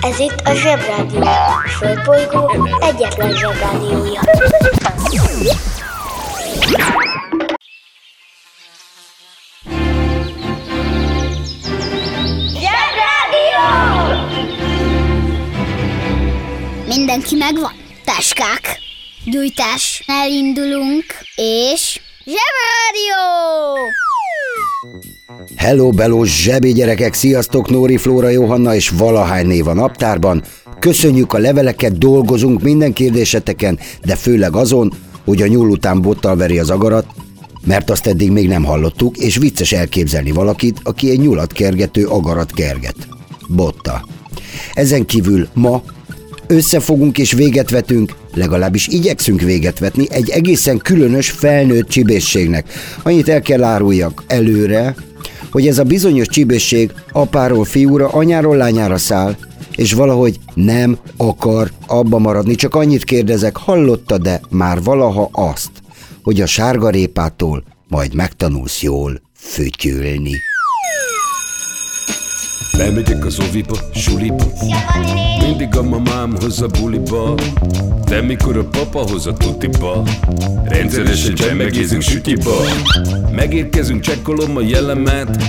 Ez itt a Zsebrádió, a Földbolygó egyetlen Zsebrádiója. Zsebrádió! Mindenki megvan? Táskák, gyújtás, elindulunk, és... Zsebrádió! Hello, belós zsebi gyerekek, sziasztok, Nóri, Flóra, Johanna és valahány név a naptárban. Köszönjük a leveleket, dolgozunk minden kérdéseteken, de főleg azon, hogy a nyúl után bottal veri az agarat, mert azt eddig még nem hallottuk, és vicces elképzelni valakit, aki egy nyulat kergető agarat kerget. Botta. Ezen kívül ma összefogunk és véget vetünk, legalábbis igyekszünk véget vetni egy egészen különös felnőtt csibészségnek. Annyit el kell áruljak előre, hogy ez a bizonyos csibészség apáról fiúra, anyáról lányára száll, és valahogy nem akar abba maradni. Csak annyit kérdezek, hallottad-e már valaha azt, hogy a sárgarépától majd megtanulsz jól fütyülni? Bemegyek az oviba, suliba, mindig a mamám hoz a buliba, de mikor a papa hoz a tutiba, rendszeresen csemmegézünk sütiba. Megérkezünk, csekkolom a jellemet,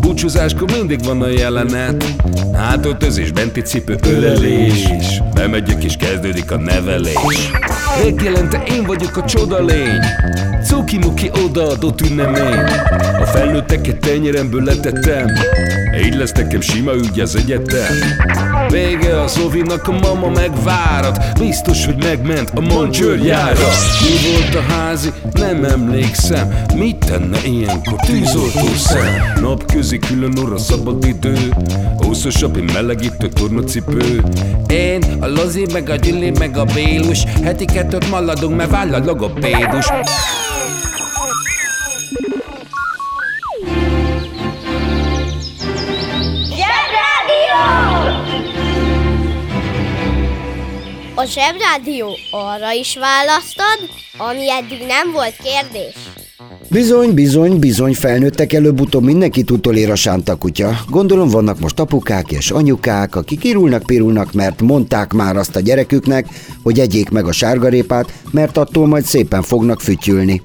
búcsúzáskor mindig van a jelenet, hátöltözés, benti cipő, ölelés. Bemegyek és kezdődik a nevelés. Megjelente én vagyok a csodalény, cuki-muki odaadott ünnemény. A felnőtteket tenyeremből letettem, így lesz nekem sima ügy az egyetem. Vége a Zovinak, a mama megvárat, biztos, hogy megment a mancsőrjára. Mi volt a házi? Nem emlékszem. Mit tenne ilyenkor tűzoltószem? Napközi külön orra szabad idő, úszosabb, én melegítő tornacipő. Én, a Lozi, meg a Gyüli, meg a Bélus, heti kettőt maladunk, mert váll a logopédus. A Zsebrádió arra is választod, ami eddig nem volt kérdés. Bizony, felnőttek, előbb-utóbb mindenkit utolér a sántakutya. Gondolom vannak most apukák és anyukák, akik irulnak-pirulnak, mert mondták már azt a gyereküknek, hogy egyék meg a sárgarépát, mert attól majd szépen fognak fütyülni.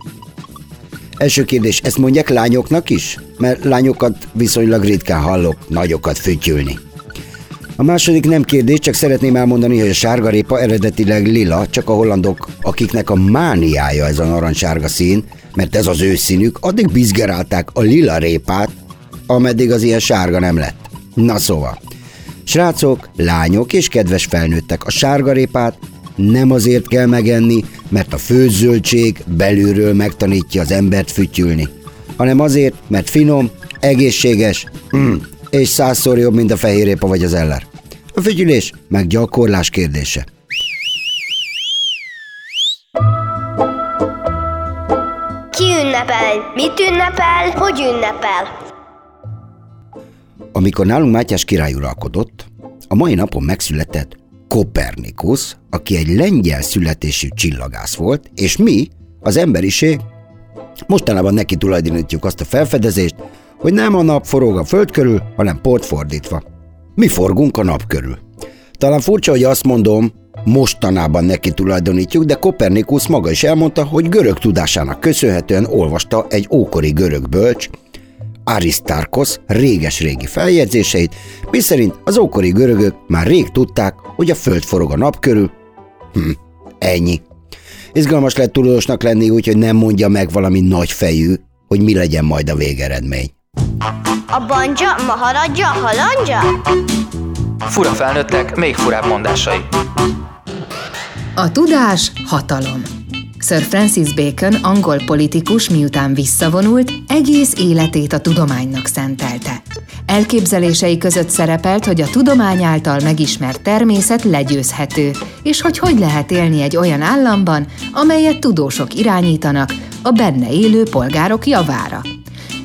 Első kérdés, ezt mondják lányoknak is? Mert lányokat viszonylag ritkán hallok nagyokat fütyülni. A második nem kérdés, csak szeretném elmondani, hogy a sárgarépa eredetileg lila, csak a hollandok, akiknek a mániája ez a narancssárga szín, mert ez az ő színük, addig bizgerálták a lila répát, ameddig az ilyen sárga nem lett. Na szóval, srácok, lányok és kedves felnőttek, a sárgarépát nem azért kell megenni, mert a főzöldség belülről megtanítja az embert fütyülni, hanem azért, mert finom, egészséges, és 100-szor jobb, mint a fehérrépa vagy az eller. A fütyülés meg gyakorlás kérdése. Ki ünnepel? Mit ünnepel? Hogy ünnepel? Amikor nálunk Mátyás király uralkodott, a mai napon megszületett Kopernikusz, aki egy lengyel születésű csillagász volt, és mi, az emberiség, mostanában neki tulajdonítjuk azt a felfedezést, hogy nem a nap forog a föld körül, hanem pont fordítva. Mi forgunk a nap körül. Talán furcsa, hogy azt mondom, mostanában neki tulajdonítjuk, de Kopernikusz maga is elmondta, hogy görög tudásának köszönhetően olvasta egy ókori görög bölcs, Aristarchus réges-régi feljegyzéseit, miszerint az ókori görögök már rég tudták, hogy a föld forog a nap körül. Ennyi. Izgalmas lehet tudósnak lenni, úgyhogy nem mondja meg valami nagyfejű, hogy mi legyen majd a végeredmény. A banja, maharadja, halandja? Fura felnőttek, még furább mondásai. A tudás hatalom. Sir Francis Bacon, angol politikus, miután visszavonult, egész életét a tudománynak szentelte. Elképzelései között szerepelt, hogy a tudomány által megismert természet legyőzhető, és hogy lehet élni egy olyan államban, amelyet tudósok irányítanak a benne élő polgárok javára.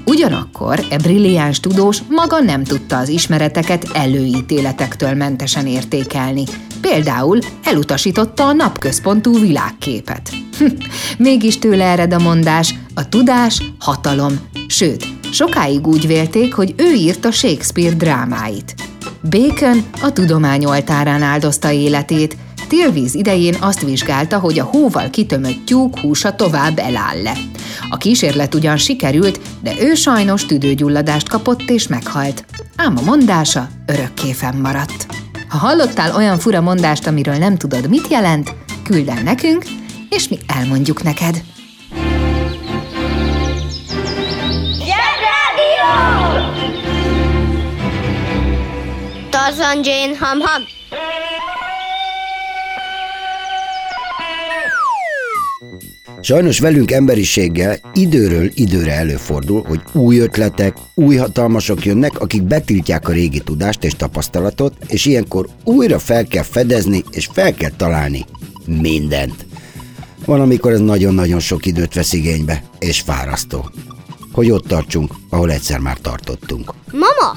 Ugyanakkor e brilliáns tudós maga nem tudta az ismereteket előítéletektől mentesen értékelni. Például elutasította a napközpontú világképet. Mégis tőle ered a mondás, a tudás hatalom. Sőt, sokáig úgy vélték, hogy ő írta Shakespeare drámáit. Bacon a tudomány oltárán áldozta életét. Télvíz idején azt vizsgálta, hogy a hóval kitömött tyúk húsa tovább eláll-e. A kísérlet ugyan sikerült, de ő sajnos tüdőgyulladást kapott és meghalt. Ám a mondása örökké fennmaradt. Ha hallottál olyan fura mondást, amiről nem tudod, mit jelent, küld el nekünk, és mi elmondjuk neked. Zsebrádió! Tarzan, Jane, ham-ham! Sajnos velünk emberiséggel időről időre előfordul, hogy új ötletek, új hatalmasok jönnek, akik betiltják a régi tudást és tapasztalatot, és ilyenkor újra fel kell fedezni és fel kell találni mindent. Van, amikor ez nagyon-nagyon sok időt vesz igénybe, és fárasztó. Hogy ott tartsunk, ahol egyszer már tartottunk. Mama,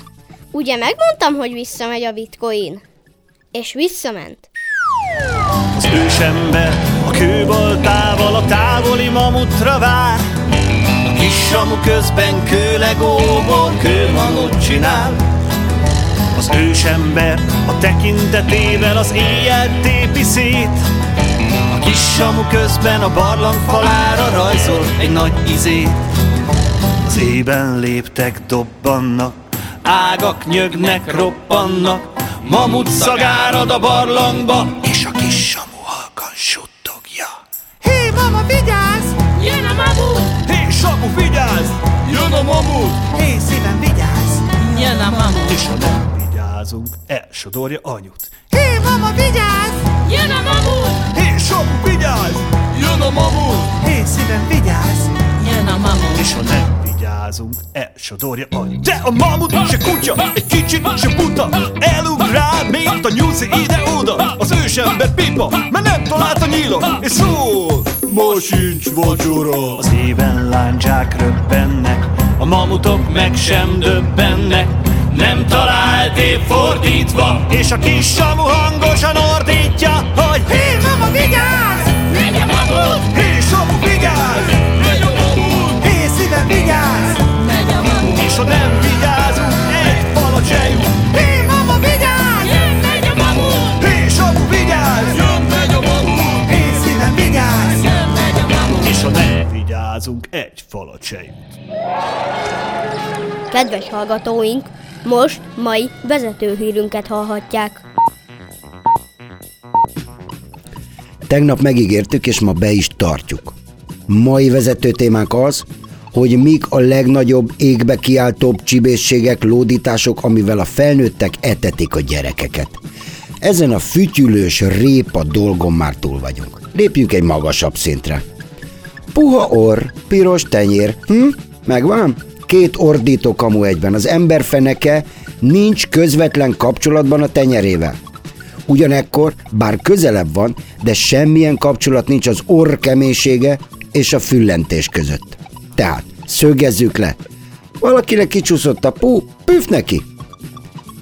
ugye megmondtam, hogy visszamegy a bitcoin? És visszament. Az ősember a kőbaltával a távoli mamutra vár, a kis samu közben kőlegóból kőmamut csinál. Az ősember a tekintetével az éjjel tépi szét, a kis samu közben a barlangfalára rajzol egy nagy izét. Az éjben léptek dobbannak, ágak nyögnek, roppannak, mamut szagárad a barlangba, és a kis samu suttogja. Hé, mama, vigyázz! Jön a mamut! Hé, Samu, vigyázz! Jön a mamut! Hé, szívem, vigyázz! Jön a mamut! És ha nem vigyázunk, elsodorja anyut. Hé, mama, vigyázz! Jön a mamut! Hé, Samu, vigyázz! Jön a mamut! Hé, szívem, vigyázz! Jön a mamut! És ha nem vigyázunk, elsodorja anyut. De a mamut se kutya, egy kicsit se buta, elugrál, mint a nyúzi ide-oda. Az ősember pipa, mert nem talált a nyíla, és szól: ma sincs vacsora. Az éven lándzsák röbbennek, a mamutok meg sem döbbennek, nem talált épp fordítva, és a kis Samu hangosan ordítja, hogy hé, mama, vigyázz! Megy a mamut! Hé, Samu, vigyázz! Megy a mamut! Hé, szívem, vigyázz! Megy a mamut! És ha nem vigyázunk, egy falat se jut. Hé, mama, vigyázz! Jön, megy a mamut! Hé, Samu, vigyázz! Jön, megy a mamut! Hé, szívem, vigyázz! Jön, megy a mamut! És ha nem vigyázunk, egy falat se jut. Kedves hallgatóink! Most mai vezetőhírünket hallhatják. Tegnap megígértük, és ma be is tartjuk. Mai vezető témánk az, hogy mik a legnagyobb égbe kiáltóbb csibészségek, lódítások, amivel a felnőttek etetik a gyerekeket. Ezen a fütyülős répa dolgon már túl vagyunk. Lépjünk egy magasabb szintre. Puha orr, piros tenyér, megvan? Két ordító kamu egyben. Az ember feneke nincs közvetlen kapcsolatban a tenyerével. Ugyanekkor, bár közelebb van, de semmilyen kapcsolat nincs az orr keménysége és a füllentés között. Tehát szögezzük le. Valakinek kicsúszott a pú, püf neki.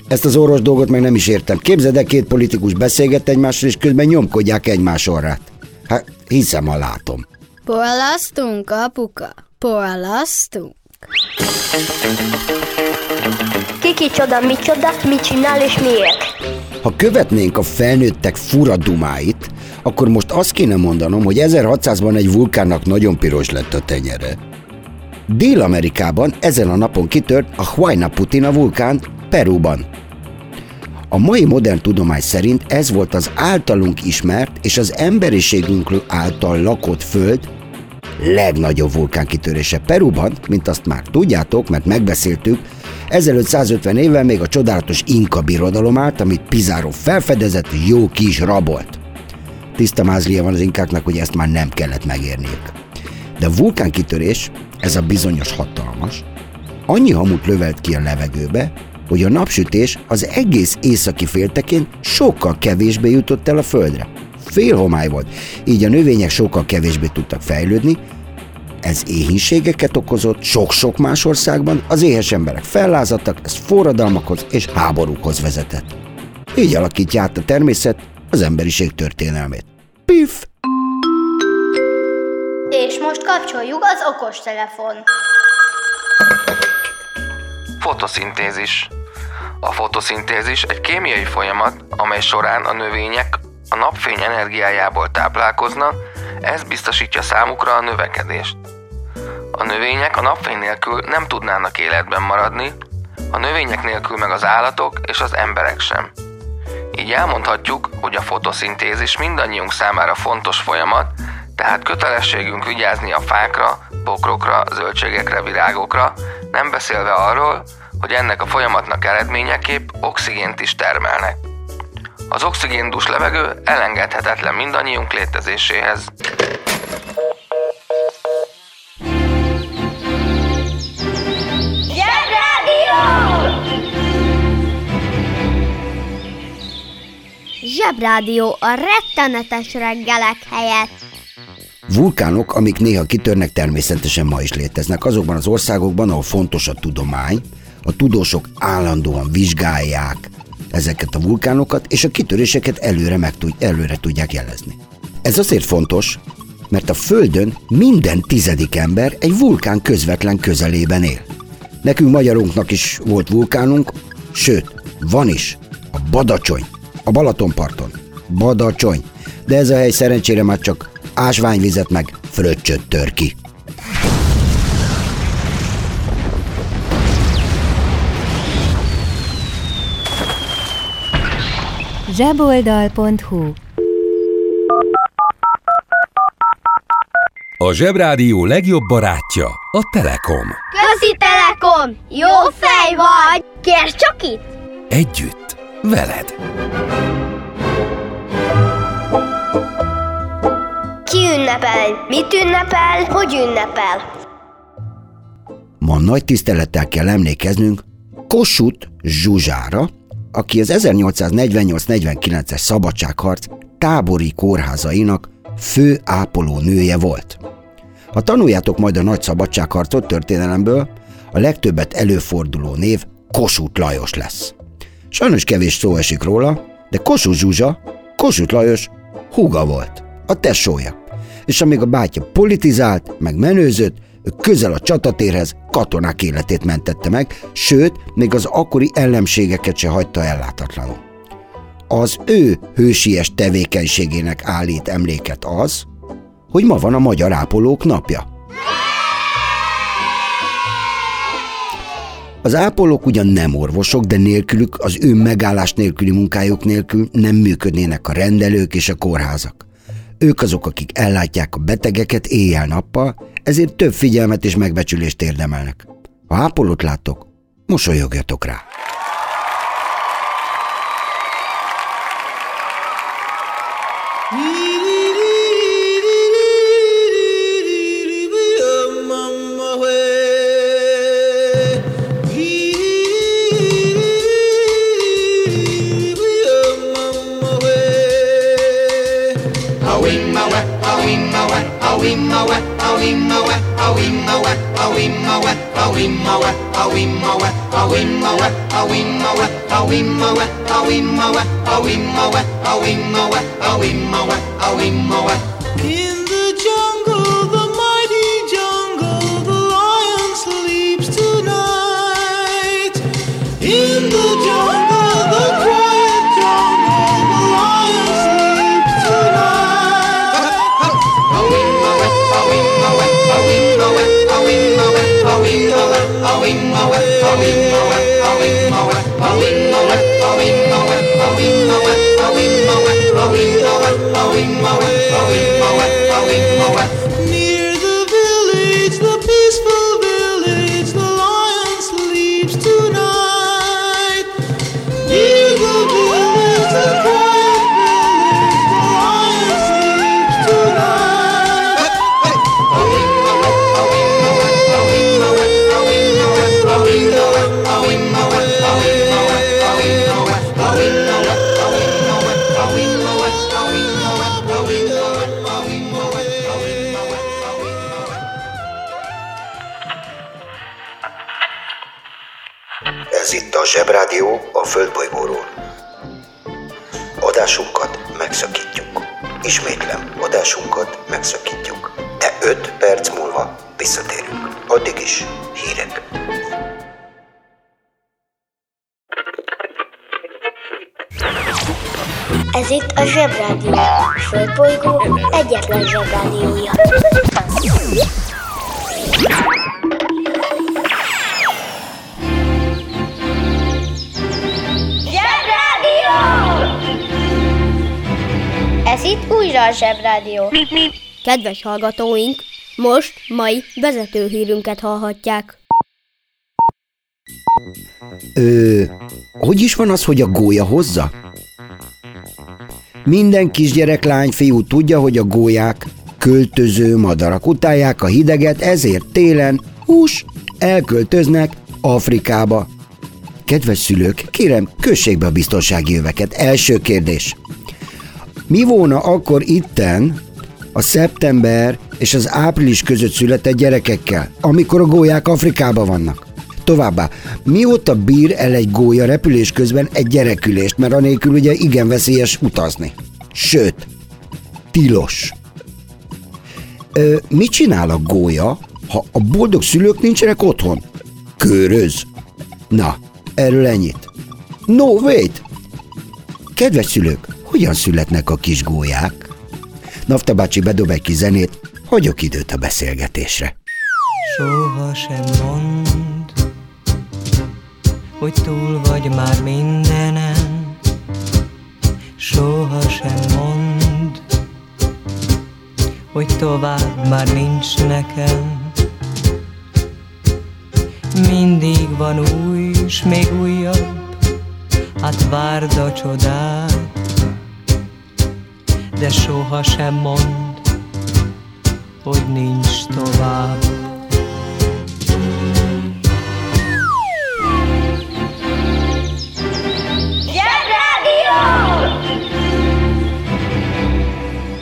Ezt az orvos dolgot meg nem is értem. Képzeld el, két politikus beszélget egymással, és közben nyomkodják egymás orrát. Hát hiszem, ha látom. Porlasztunk, apuka, porlasztunk. Kiki csoda, mit csinál és miért? Ha követnénk a felnőttek fura dumáit, akkor most azt kéne mondanom, hogy 1600-ban egy vulkánnak nagyon piros lett a tenyere. Dél-Amerikában ezen a napon kitört a Huayna Putina vulkán Perúban. A mai modern tudomány szerint ez volt az általunk ismert és az emberiségünk által lakott föld legnagyobb vulkánkitörése. Perúban, mint azt már tudjátok, mert megbeszéltük, ezelőtt 150 évvel még a csodálatos Inka birodalom állt, amit Pizarro felfedezett, jó ki is rabolt. Tiszta mázlia van az inkáknak, hogy ezt már nem kellett megérniük. De a vulkánkitörés, ez a bizonyos hatalmas, annyi hamut lövelt ki a levegőbe, hogy a napsütés az egész északi féltekén sokkal kevésbé jutott el a földre. Fél homály volt, így a növények sokkal kevésbé tudtak fejlődni, ez éhínségeket okozott sok-sok más országban, az éhes emberek fellázadtak, ez forradalmakhoz és háborúkhoz vezetett. Így alakítja át a természet az emberiség történelmét. Pif! És most kapcsoljuk az okostelefon. Fotoszintézis. A fotoszintézis egy kémiai folyamat, amely során a növények a napfény energiájából táplálkoznak, ez biztosítja számukra a növekedést. A növények a napfény nélkül nem tudnának életben maradni, a növények nélkül meg az állatok és az emberek sem. Így elmondhatjuk, hogy a fotoszintézis mindannyiunk számára fontos folyamat, tehát kötelességünk vigyázni a fákra, bokrokra, zöldségekre, virágokra, nem beszélve arról, hogy ennek a folyamatnak eredményeképp oxigént is termelnek. Az oxigéndús levegő elengedhetetlen mindannyiunk létezéséhez. Zsebrádió a rettenetes reggelek helyett. Vulkánok, amik néha kitörnek, természetesen ma is léteznek azokban az országokban, ahol fontos a tudomány. A tudósok állandóan vizsgálják ezeket a vulkánokat, és a kitöréseket előre tudják jelezni. Ez azért fontos, mert a Földön minden tizedik ember egy vulkán közvetlen közelében él. Nekünk magyarunknak is volt vulkánunk, sőt, van is, a Badacsony, a Balatonparton. Badacsony, de ez a hely szerencsére már csak ásványvizet meg fröccsöt tör ki. Zseboldal.hu. A Zsebrádió legjobb barátja a Telekom. Köszi Telekom! Jó fej vagy! Kérd csak itt! Együtt, veled! Ki ünnepel? Mit ünnepel? Hogy ünnepel? Ma nagy tisztelettel kell emlékeznünk Kossuth Zsuzsára, aki az 1848-49-es szabadságharc tábori kórházainak fő ápolónője volt. Ha tanuljátok majd a nagy szabadságharcot történelemből, a legtöbbet előforduló név Kossuth Lajos lesz. Sajnos kevés szó esik róla, de Kossuth Zsuzsa, Kossuth Lajos húga volt, a tesója. És amíg a bátyja politizált, meg menőzött, közel a csatatérhez katonák életét mentette meg, sőt, még az akkori ellenségeket se hagyta ellátatlanul. Az ő hősies tevékenységének állít emléket az, hogy ma van a Magyar Ápolók Napja. Az ápolók ugyan nem orvosok, de nélkülük, az ő megállás nélküli munkájuk nélkül nem működnének a rendelők és a kórházak. Ők azok, akik ellátják a betegeket éjjel-nappal, ezért több figyelmet és megbecsülést érdemelnek. Ha ápolót láttok, mosolyogjatok rá! In the jungle, the mighty jungle, the lion sleeps tonight. In the jungle, the quiet jungle, the lion sleeps tonight. Near the peaceful village, the lion sleeps tonight. Near the village, the quiet village, the lion sleeps tonight. Ez itt a Zsebrádió a Földbolygóról. Adásunkat megszakítjuk. Ismétlem, adásunkat megszakítjuk. De 5 perc múlva visszatérünk. Addig is hírek. Ez itt a Zsebrádió, a Földbolygó egyetlen Zsebrádiója. Zsebrádió! Ez itt újra a Zsebrádió. Kedves hallgatóink, most mai vezetőhírünket hallhatják. Hogy is van az, hogy a gólya hozza? Minden kisgyerek, lány, fiú tudja, hogy a gólyák költöző madarak, utálják a hideget, ezért télen elköltöznek Afrikába. Kedves szülők, kérem, kössék be a biztonsági öveket. Első kérdés. Mi volna akkor itten a szeptember és az április között született gyerekekkel, amikor a gólyák Afrikában vannak? Továbbá, mióta bír el egy gólya repülés közben egy gyerekülést, mert anélkül ugye igen veszélyes utazni. Sőt, tilos. Mit csinál a gólya, ha a boldog szülők nincsenek otthon? Köröz. Na, erről ennyit. No, wait! Kedves szülők, hogyan születnek a kis gólyák? Nafta bácsi bedob egy kis zenét, hagyok időt a beszélgetésre. Soha sem mond, hogy túl vagy már mindenen, soha sem mondd, hogy tovább már nincs nekem. Mindig van új, s még újabb, hát várd a csodát, de soha sem mondd, hogy nincs tovább.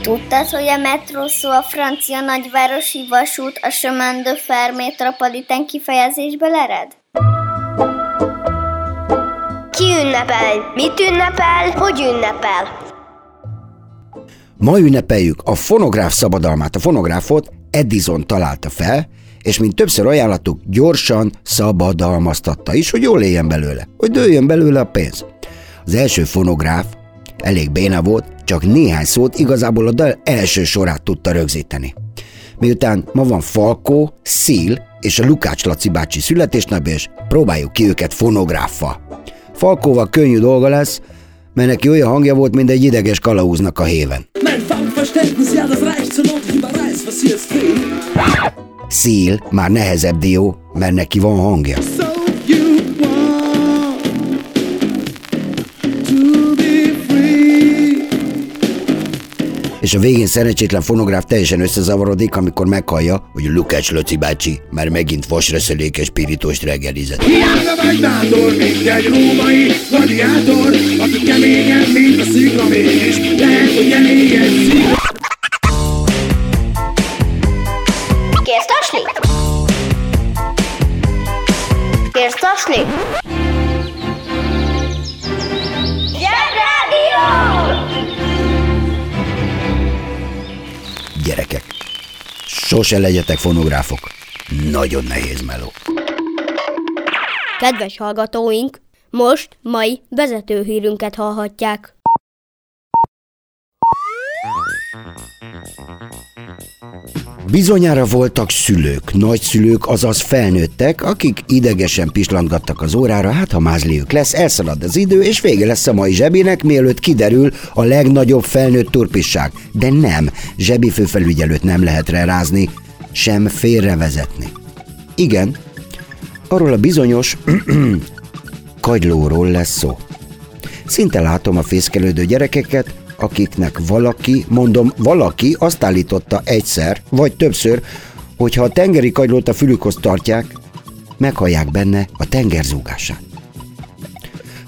Tudtad, hogy a metró szó a francia nagyvárosi vasút, a chemin de fer metropolitán kifejezésből ered? Ki ünnepel? Mit ünnepel? Hogy ünnepel? Ma ünnepeljük a fonográf szabadalmát. A fonográfot Edison találta fel, és mint többször ajánlattuk, gyorsan szabadalmaztatta is, hogy jól éljen belőle, hogy dőljön belőle a pénz. Az első fonográf elég béna volt, csak néhány szót, igazából a dal első sorát tudta rögzíteni. Miután ma van Falkó, Seal és a Lukács Laci bácsi születésnapja, és próbáljuk ki őket fonográffal. Falkóval könnyű dolga lesz, mert neki olyan hangja volt, mint egy ideges kalauznak a héven. Seal már nehezebb dió, mert neki van hangja. És a végén szerencsétlen fonográf teljesen összezavarodik, amikor meghallja, hogy Lukács Laci bácsi már megint vasreszelékes pirítóst reggelizett. Hiába vagy bátor, mint egy római gladiátor, aki keményen, mint a szikla, mégis lehet, hogy eléged szikla. Kérsz tasni? Kérsz tasni? Gyerekek, sose legyetek fonográfok. Nagyon nehéz meló. Kedves hallgatóink, most mai vezetőhírünket hallhatják. Bizonyára voltak szülők, nagyszülők, azaz felnőttek, akik idegesen pislantgattak az órára, hát ha mázliük lesz, elszalad az idő, és vége lesz a mai zsebének, mielőtt kiderül a legnagyobb felnőtt turpisság. De nem, zsebi főfelügyelőt nem lehet rázni, sem félrevezetni. Igen, arról a bizonyos kagylóról lesz szó. Szinte látom a fészkelődő gyerekeket, akiknek valaki, mondom valaki, azt állította egyszer, vagy többször, hogy ha a tengeri kagylót a fülükhoz tartják, meghallják benne a tengerzúgását.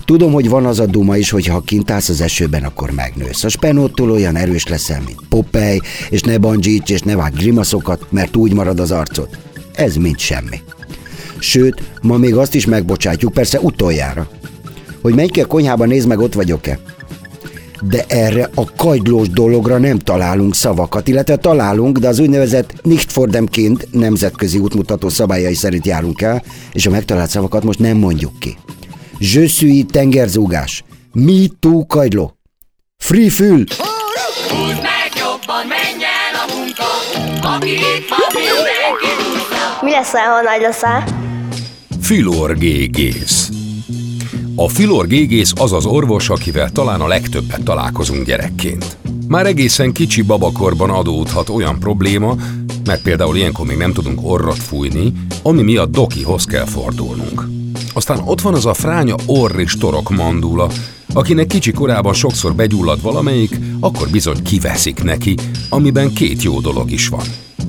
Tudom, hogy van az a duma is, hogy ha kint állsz az esőben, akkor megnősz. A spenóttól olyan erős leszel, mint Popeye, és ne bandzsíts, és ne vágj grimaszokat, mert úgy marad az arcod. Ez mind semmi. Sőt, ma még azt is megbocsátjuk, persze utoljára, hogy menj ki a konyhába, nézd meg, ott vagyok-e. De erre a kagylós dologra nem találunk szavakat, illetve találunk, de az úgynevezett nicht vor dem Kind nemzetközi útmutató szabályai szerint járunk el, és a megtalált szavakat most nem mondjuk ki. Zsőszűi tengerzúgás, MeToo kagyló, Free Fül! Húzd meg jobban, menj el a munka, aki itt van, mindenki húzza. Mi leszel, ha nagy leszel? Fülorgégész. A fülorgégész az az orvos, akivel talán a legtöbbet találkozunk gyerekként. Már egészen kicsi babakorban adódhat olyan probléma, mert például ilyenkor még nem tudunk orrat fújni, ami miatt dokihoz kell fordulnunk. Aztán ott van az a fránya orr és torok mandula, akinek kicsi korában sokszor begyullad valamelyik, akkor bizony kiveszik neki, amiben két jó dolog is van.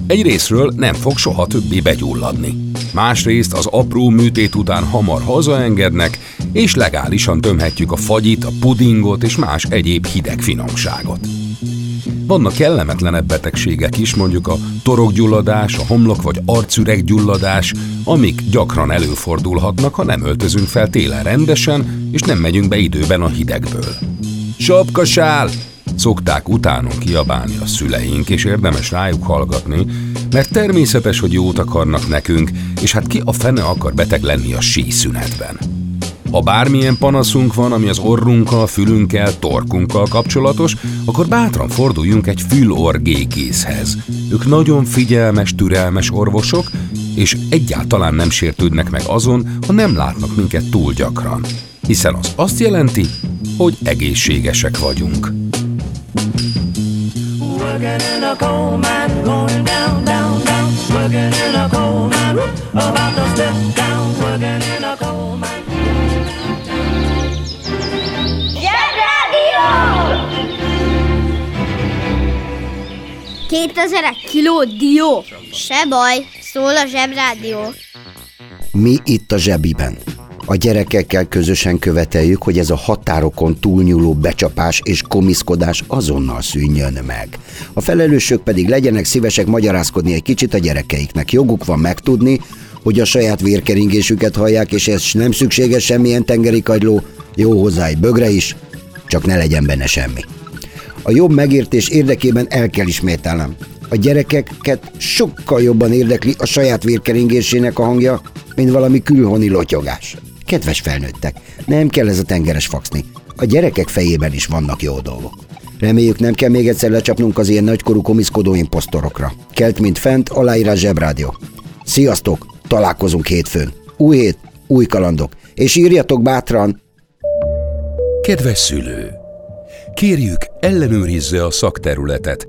Egyrésztről nem fog soha többé begyulladni. Másrészt az apró műtét után hamar hazaengednek, és legálisan tömhetjük a fagyit, a pudingot és más egyéb hideg finomságot. Vannak kellemetlenebb betegségek is, mondjuk a torokgyulladás, a homlok vagy arcüreggyulladás, amik gyakran előfordulhatnak, ha nem öltözünk fel télen rendesen, és nem megyünk be időben a hidegből. Sapkasál! Szokták utánunk kiabálni a szüleink, és érdemes rájuk hallgatni, mert természetes, hogy jót akarnak nekünk, és hát ki a fene akar beteg lenni a síszünetben. Ha bármilyen panaszunk van, ami az orrunkkal, fülünkkel, torkunkkal kapcsolatos, akkor bátran forduljunk egy fülorgégészhez. Ők nagyon figyelmes, türelmes orvosok, és egyáltalán nem sértődnek meg azon, ha nem látnak minket túl gyakran. Hiszen az azt jelenti, hogy egészségesek vagyunk. Zsebrádió! 2000 kiló dió! Se baj, szól a Zsebrádió. Mi itt a zsebiben? A gyerekekkel közösen követeljük, hogy ez a határokon túlnyúló becsapás és komiszkodás azonnal szűnjön meg. A felelősök pedig legyenek szívesek magyarázkodni egy kicsit a gyerekeiknek. Joguk van megtudni, hogy a saját vérkeringésüket hallják, és ez nem szükséges semmilyen tengeri kagyló, jó hozzá egy bögre is, csak ne legyen benne semmi. A jobb megértés érdekében el kell ismételnem. A gyerekeket sokkal jobban érdekli a saját vérkeringésének a hangja, mint valami külhoni lotyogás. Kedves felnőttek, nem kell ez a tengeres fakszni. A gyerekek fejében is vannak jó dolgok. Reméljük, nem kell még egyszer lecsapnunk az ilyen nagykorú komiszkodó imposztorokra. Kelt, mint fent, aláírás Zsebrádió. Sziasztok, találkozunk hétfőn. Új hét, új kalandok. És írjatok bátran! Kedves szülő! Kérjük, ellenőrizze a szakterületet,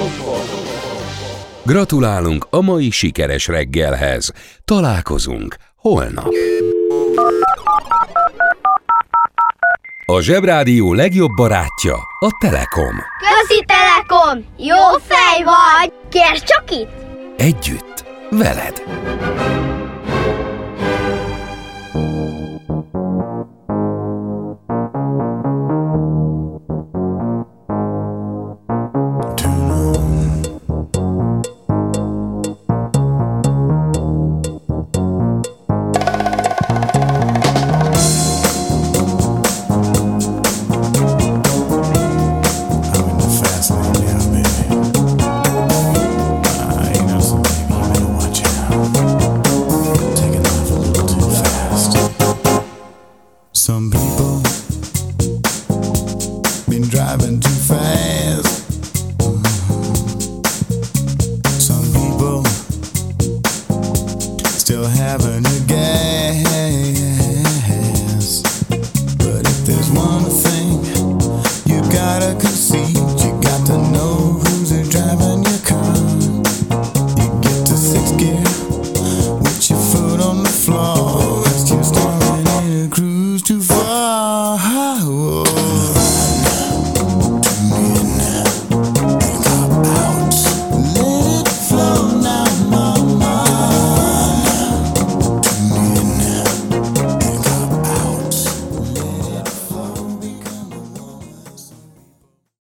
Gratulálunk a mai sikeres reggelhez. Találkozunk holnap. A Zsebrádió legjobb barátja a Telekom. Köszi, Telekom! Jó fej vagy! Kérd csak itt! Együtt, veled! But if there's one thing you gotta concede,